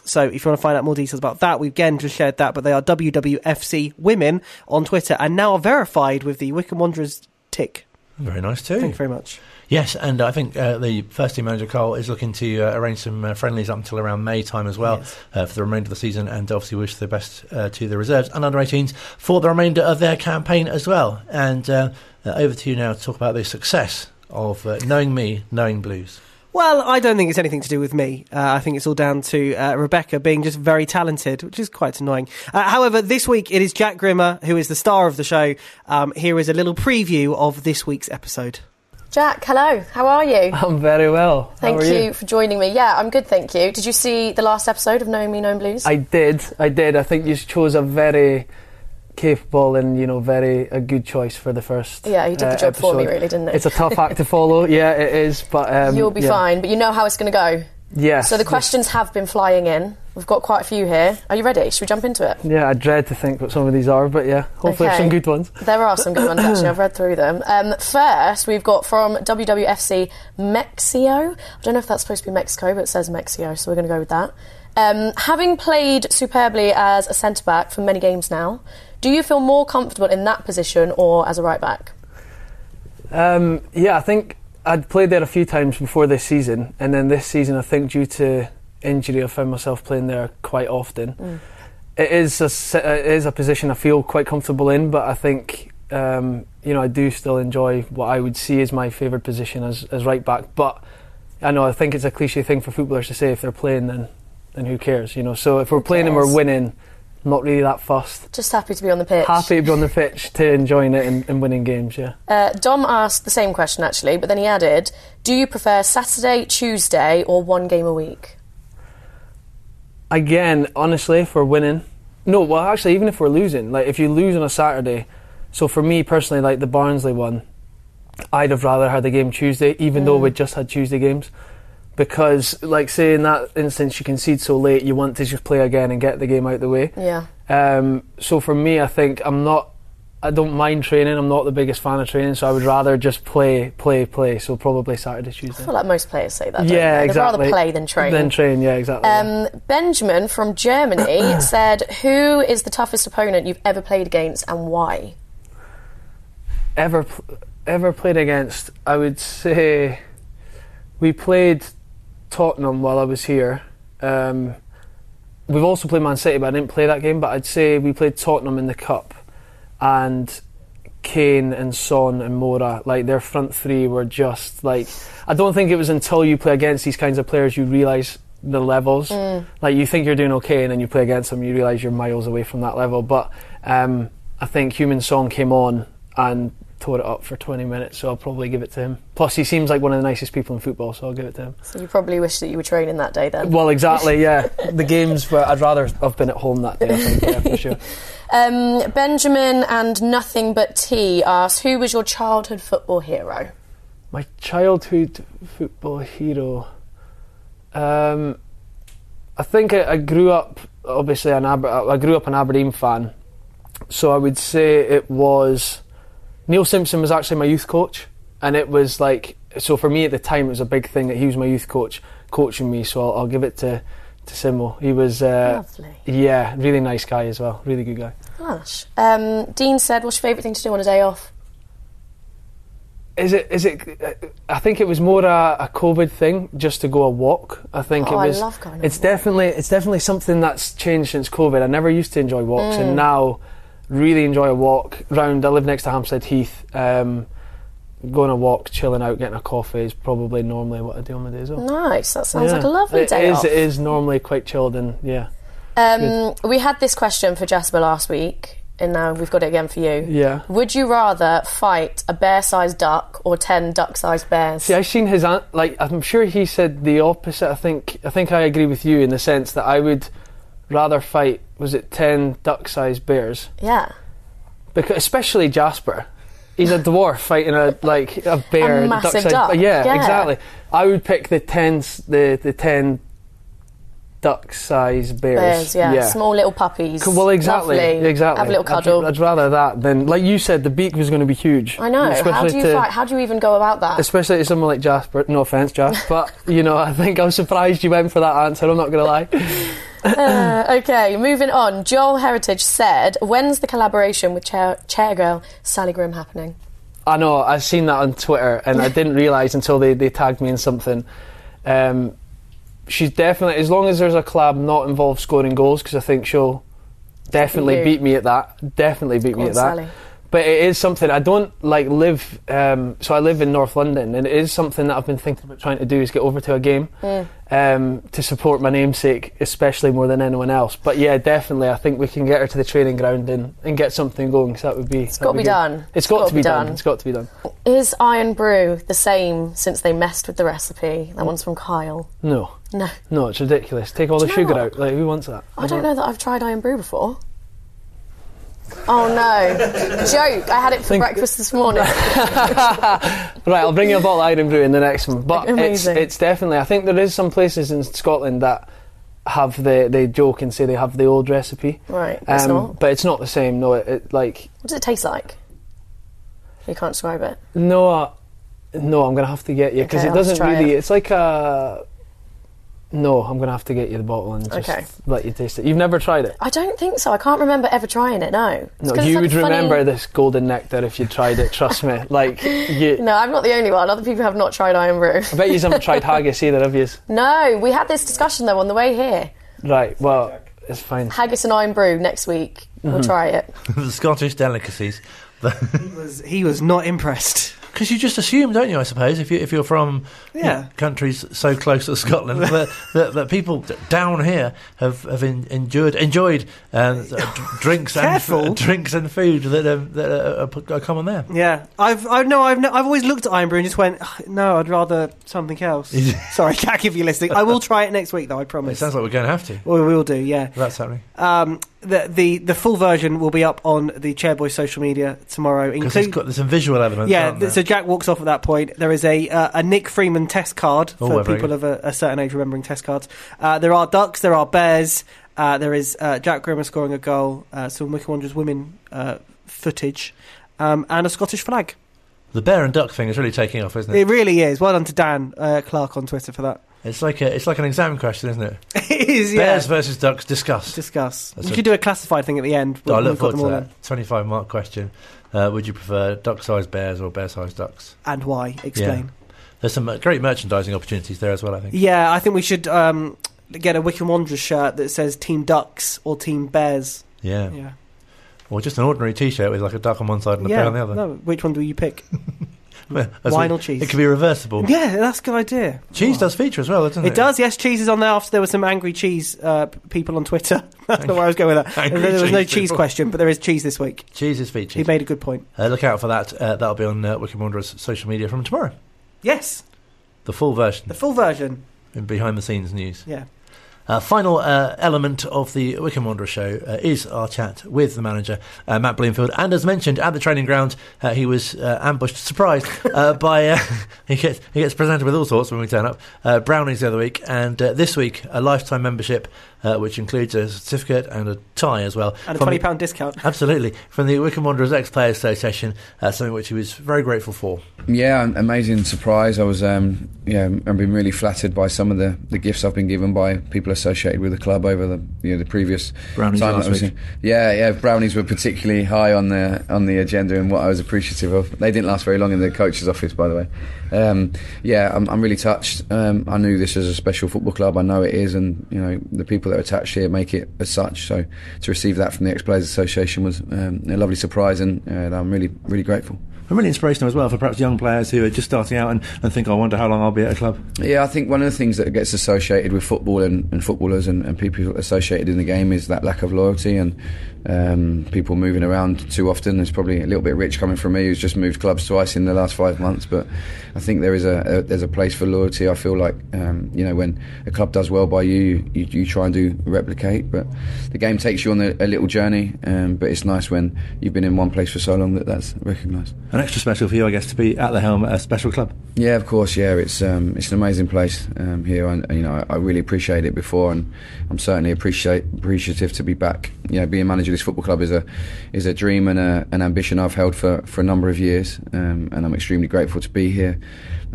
So if you want to find out more details about that, we've again just shared that, but they are WWFC Women on Twitter and now are verified with the Wycombe Wanderers tick. Very nice too. Thank you very much. Yes, and I think the first team manager, Carl, is looking to arrange some friendlies up until around May time as well, yes, for the remainder of the season, and obviously wish the best to the reserves and under-18s for the remainder of their campaign as well. And over to you now to talk about the success of Knowing Me, Knowing Blues. Well, I don't think it's anything to do with me. I think it's all down to Rebecca being just very talented, which is quite annoying. However, this week it is Jack Grimmer, who is the star of the show. Here is a little preview of this week's episode. Jack, hello. How are you? I'm very well. Thank you for joining me. Yeah, I'm good, thank you. Did you see the last episode of Knowing Me, Knowing Blues? I did. I think you chose a very capable and, you know, a good choice for the first episode. Yeah, you did the job for me, really, didn't it? It's a tough act to follow. Yeah, it is, but you'll be fine, but you know how it's going to go. Yes. So the questions have been flying in. We've got quite a few here. Are you ready? Should we jump into it? Yeah, I dread to think what some of these are, but yeah, hopefully some good ones. There are some good ones, actually. I've read through them. First, we've got from WWFC Mexico. I don't know if that's supposed to be Mexico, but it says Mexico, so we're going to go with that. Having played superbly as a centre-back for many games now, do you feel more comfortable in that position or as a right-back? Yeah, I think I'd played there a few times before this season, and then this season, I think due to injury, I found myself playing there quite often. Mm. It is a position I feel quite comfortable in, but I think I do still enjoy what I would see as my favourite position as right-back. But I know, I think it's a cliche thing for footballers to say, if they're playing, then who cares? You know. So if we're playing and we're winning, not really that fussed. Just happy to be on the pitch. Happy to be on the pitch, to enjoying it and winning games, yeah. Dom asked the same question, actually, but then he added, do you prefer Saturday, Tuesday or one game a week? Again, honestly, if we're winning... No, well, actually, even if we're losing, like, if you lose on a Saturday... So for me, personally, like, the Barnsley one, I'd have rather had the game Tuesday, even though we just had Tuesday games. Because, like, say in that instance, you concede so late, you want to just play again and get the game out of the way. Yeah. So for me, I think I don't mind training. I'm not the biggest fan of training, so I would rather just play. So probably Saturday, Tuesday. I feel like most players say that, don't they? Exactly. They'd rather play than train. Yeah, exactly. Benjamin from Germany said, who is the toughest opponent you've ever played against and why? Ever played against? I would say we played Tottenham while I was here. We've also played Man City, but I didn't play that game, but I'd say we played Tottenham in the Cup, and Kane and Son and Mora, like, their front three were just, like, I don't think it was until you play against these kinds of players you realise the levels. Like, you think you're doing okay, and then you play against them, you realise you're miles away from that level. But I think Heung-min Son came on and tore it up for 20 minutes, so I'll probably give it to him. Plus, he seems like one of the nicest people in football, so I'll give it to him. So you probably wish that you were training that day then? Well, exactly, yeah. The games where I'd rather have been at home that day, I think, yeah, for sure. Benjamin and Nothing But Tea asked, who was your childhood football hero? My childhood football hero? I think I grew up, obviously, I grew up an Aberdeen fan, so I would say it was... Neil Simpson was actually my youth coach, and it was like, so for me at the time it was a big thing that he was my youth coach coaching me, so I'll give it to Simo. He was lovely. Yeah, really nice guy as well, really good guy. Gosh. Dean said, what's your favourite thing to do on a day off? Is it I think it was more a COVID thing, just to go a walk. I think it was, I love going on walks. It's definitely something that's changed since COVID. I never used to enjoy walks, and now really enjoy a walk round. I live next to Hampstead Heath, going a walk, chilling out, getting a coffee is probably normally what I do on my days off. Nice, that sounds like a lovely day off. It is normally quite chilled and, yeah. We had this question for Jasper last week, and now we've got it again for you. Yeah. Would you rather fight a bear-sized duck or 10 duck-sized bears? See, I've seen his... Like, I'm sure he said the opposite. I think I agree with you in the sense that I would rather fight, was it 10 duck-sized bears? Yeah. Because especially Jasper... He's a dwarf fighting a bear, a massive duck. Yeah, exactly. I would pick the ten duck-sized bears. Yeah, small little puppies. Well, exactly, lovely. Exactly. Have a little cuddle. I'd rather that than, like you said, the beak was going to be huge. I know. How do you fight? How do you even go about that? Especially to someone like Jasper. No offence, Jasper, but you know, I think I was surprised you went for that answer. I'm not going to lie. Okay, moving on. Joel Heritage said, when's the collaboration with Chairgirl Sally Grimm happening? I know, I've seen that on Twitter and I didn't realise until they tagged me in something. She's definitely, as long as there's a collab not involved scoring goals, because I think she'll definitely beat me at that. Sally. But it is something, I don't live, so I live in North London, and it is something that I've been thinking about trying to do is get over to a game to support my namesake, especially more than anyone else. But yeah, definitely, I think we can get her to the training ground and get something going, because that would be... It's got to be done. Is Irn-Bru the same since they messed with the recipe? That one's from Kyle. No, it's ridiculous. Take all the sugar out. Who wants that? I don't know that I've tried Irn-Bru before. Oh no. Joke, I had it for breakfast this morning. Right, I'll bring you a bottle of Irn-Bru in the next one. But it's definitely, I think there is some places in Scotland that have they joke and say they have the old recipe. Right, it's not. But it's not the same, no. What does it taste like? You can't describe it. No, I'm going to have to get you, because it doesn't really, it's like a... No, I'm going to have to get you the bottle and just let you taste it. You've never tried it? I don't think so. I can't remember ever trying it, no. No, you would remember this golden nectar if you tried it, trust me. No, I'm not the only one. Other people have not tried Irn-Bru. I bet you haven't tried haggis either, have you? No, we had this discussion, though, on the way here. Right, well, it's fine. Haggis and Irn-Bru next week. Mm-hmm. We'll try it. The Scottish delicacies. He was not impressed. Because you just assume, don't you, I suppose, if you're from countries so close to Scotland, that people down here have enjoyed drinks and food that are common there. Yeah, I've always looked at Irn-Bru and just went, no, I'd rather something else. Sorry, Jack, if you're listening, I will try it next week though, I promise. It sounds like we're going to have to. Well, we will do, yeah. That's happening. The full version will be up on the Chairboys social media tomorrow. Because there's some visual elements. Yeah, so Jack walks off at that point. There is a Nick Freeman test card for people of a certain age remembering test cards. There are ducks, there are bears, there is Jack Grimmer scoring a goal, some Wicked Wanderers women footage, and a Scottish flag. The bear and duck thing is really taking off, isn't it? It really is. Well done to Dan Clark on Twitter for that. It's like an exam question, isn't it? It is, yeah. Bears versus ducks, discuss. We could do a classified thing at the end. I look forward to that. 25-mark question. Would you prefer duck-sized bears or bear-sized ducks? And why? Explain. Yeah. There's some great merchandising opportunities there as well, I think. Yeah, I think we should get a Wycombe Wanderers shirt that says Team Ducks or Team Bears. Yeah. Or just an ordinary T-shirt with a duck on one side and a bear on the other. No, which one do you pick? Wine or cheese? It could be reversible. Yeah, that's a good idea. Cheese does feature as well, doesn't it? It does, yes. Cheese is on there after there were some angry cheese people on Twitter. That's not where I was going with that. There was no cheese question, but there is cheese this week. Cheese is featured. He made a good point. Look out for that. That'll be on Wycombe Wanderers' social media from tomorrow. Yes. The full version. In behind-the-scenes news. Yeah. Final element of the Wycombe Wanderers show is our chat with the manager, Matt Bloomfield. And as mentioned, at the training ground, he was ambushed, surprised by... he gets presented with all sorts when we turn up. Brownies the other week, and this week, a lifetime membership, which includes a certificate and a tie as well. And a £20 discount. Absolutely. From the Wycombe Wanderers Ex-Players Association, something which he was very grateful for. Yeah, an amazing surprise. I was, I've been really flattered by some of the gifts I've been given by people associated with the club over the previous brownies time that I was in. Yeah, brownies were particularly high on the agenda and what I was appreciative of. They didn't last very long in the coach's office, by the way. I'm really touched. I knew this was a special football club. I know it is, and the people that are attached here make it as such. So to receive that from the Ex-Players Association was a lovely surprise, and I'm really, really grateful. and really inspirational as well for perhaps young players who are just starting out and think, I wonder how long I'll be at a club. Yeah, I think one of the things that gets associated with football and footballers and people associated in the game is that lack of loyalty and people moving around too often. It's probably a little bit rich coming from me, who's just moved clubs twice in the last 5 months, but I think there is there's a place for loyalty. I feel like when a club does well by you try and do replicate, but the game takes you on a little journey, but it's nice when you've been in one place for so long that's recognised. And extra special for you, I guess, to be at the helm at a special club. Yeah, of course, yeah, it's an amazing place here, and I really appreciate it before, and I'm certainly appreciative to be back. Being manager of this football club is a dream and an ambition I've held for a number of years, and I'm extremely grateful to be here.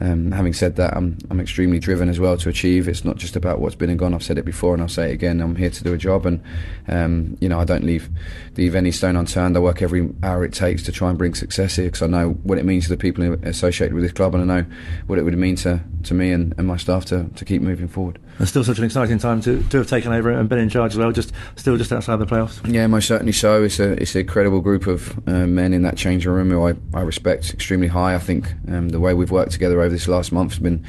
Having said that, I'm extremely driven as well to achieve. It's not just about what's been and gone. I've said it before and I'll say it again. I'm here to do a job, and I don't leave any stone unturned. I work every hour it takes to try and bring success here, because I know what it means to the people associated with this club, and I know what it would mean to me and my staff to keep moving forward. It's still such an exciting time to have taken over and been in charge as well, just outside the playoffs. Yeah, most certainly so. It's an incredible group of men in that changing room who I respect extremely high. I think the way we've worked together over this last month has been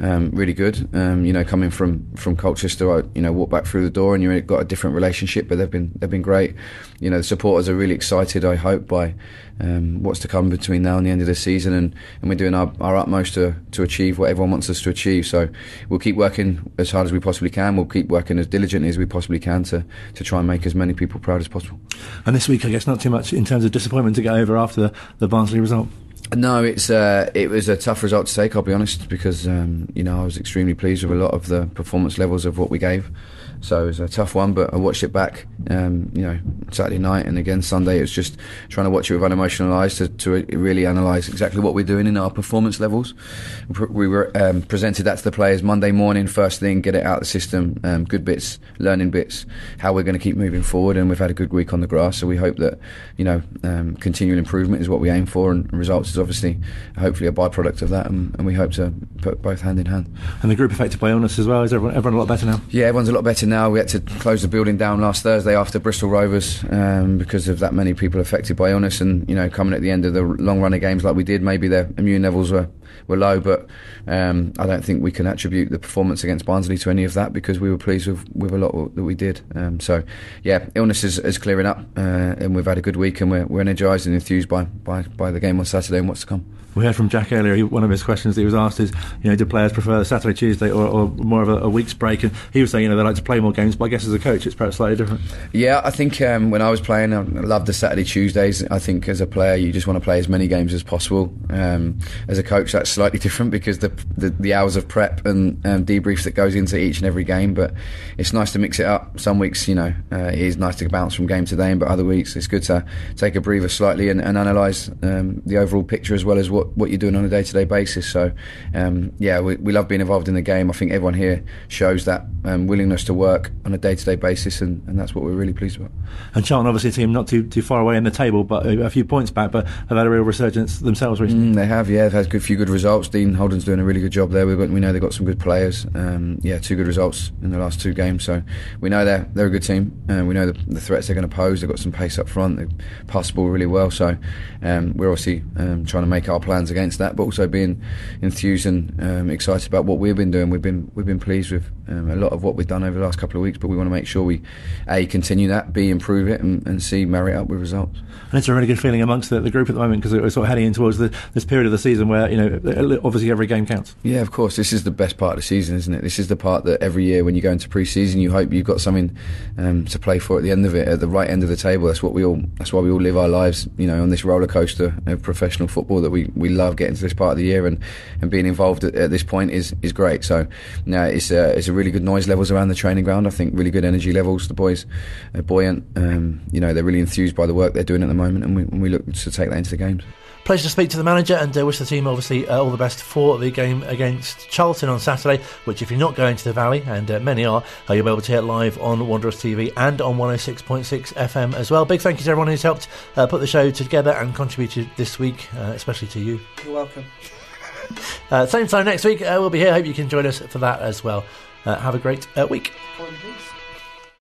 really good. Coming from Colchester, I walk back through the door and you've got a different relationship, but they've been great. The supporters are really excited, I hope, by what's to come between now and the end of the season, and we're doing our utmost to achieve what everyone wants us to achieve. So we'll keep working as hard as we possibly can. We'll keep working as diligently as we possibly can to try and make as many people proud as possible. And this week, I guess, not too much in terms of disappointment to get over after the Barnsley result. No, it was a tough result to take, I'll be honest, because I was extremely pleased with a lot of the performance levels of what we gave. So it was a tough one, but I watched it back, Saturday night, and again Sunday. It was just trying to watch it with unemotional eyes to really analyse exactly what we're doing in our performance levels. We were presented that to the players Monday morning, first thing, get it out of the system, good bits, learning bits, how we're going to keep moving forward, and we've had a good week on the grass, so we hope that, continual improvement is what we aim for, and results is obviously, hopefully, a byproduct of that, and we hope to put both hand in hand. And the group affected by illness as well, is everyone a lot better now? Yeah, everyone's a lot better now. We had to close the building down last Thursday after Bristol Rovers because of that many people affected by illness, and coming at the end of the long run of games like we did, maybe their immune levels were low, but I don't think we can attribute the performance against Barnsley to any of that, because we were pleased with a lot that we did. Illness is clearing up, and we've had a good week, and we're energised and enthused by the game on Saturday and what's to come. We heard from Jack earlier. One of his questions that he was asked is, do players prefer Saturday, Tuesday, or more of a week's break? And he was saying, they like to play more games, but I guess as a coach it's perhaps slightly different. Yeah, I think when I was playing, I loved the Saturday, Tuesdays. I think as a player you just want to play as many games as possible. As a coach that's slightly different, because the hours of prep and debriefs that goes into each and every game, but it's nice to mix it up. Some weeks, it is nice to bounce from game to game, but other weeks it's good to take a breather slightly and analyse the overall picture as well as what you're doing on a day-to-day basis. So we love being involved in the game. I think everyone here shows that willingness to work on a day-to-day basis, and that's what we're really pleased about. And Charlton, obviously a team not too far away in the table, but a few points back, but have had a real resurgence themselves recently. They have, yeah, they've had a few good results. Dean Holden's doing a really good job there. We know they've got some good players, 2 good results in the last 2 games, so we know they're a good team, and we know the threats they're going to pose. They've got some pace up front, they pass the ball really well, so we're obviously trying to make our plans against that, but also being enthused and excited about what we've been doing. We've been pleased with a lot of what we've done over the last couple of weeks, but we want to make sure we A, continue that, B, improve it, and C, marry it up with results. And it's a really good feeling amongst the group at the moment, because we're sort of heading in towards this period of the season where obviously every game counts. Yeah, of course, this is the best part of the season, isn't it? This is the part that every year when you go into pre-season you hope you've got something to play for at the end of it, at the right end of the table. That's why we all live our lives, on this roller coaster of professional football that we love getting to this part of the year, and being involved at this point is great. So now it's a really good noise levels around the training ground. I think really good energy levels. The boys are buoyant. They're really enthused by the work they're doing at the moment, and we look to take that into the games. Pleasure to speak to the manager, and wish the team obviously all the best for the game against Charlton on Saturday, which if you're not going to the Valley, and many are, you'll be able to hear it live on Wanderers TV and on 106.6 FM as well. Big thank you to everyone who's helped put the show together and contributed this week, especially to you. You're welcome. Same time next week, we'll be here. Hope you can join us for that as well. Have a great week.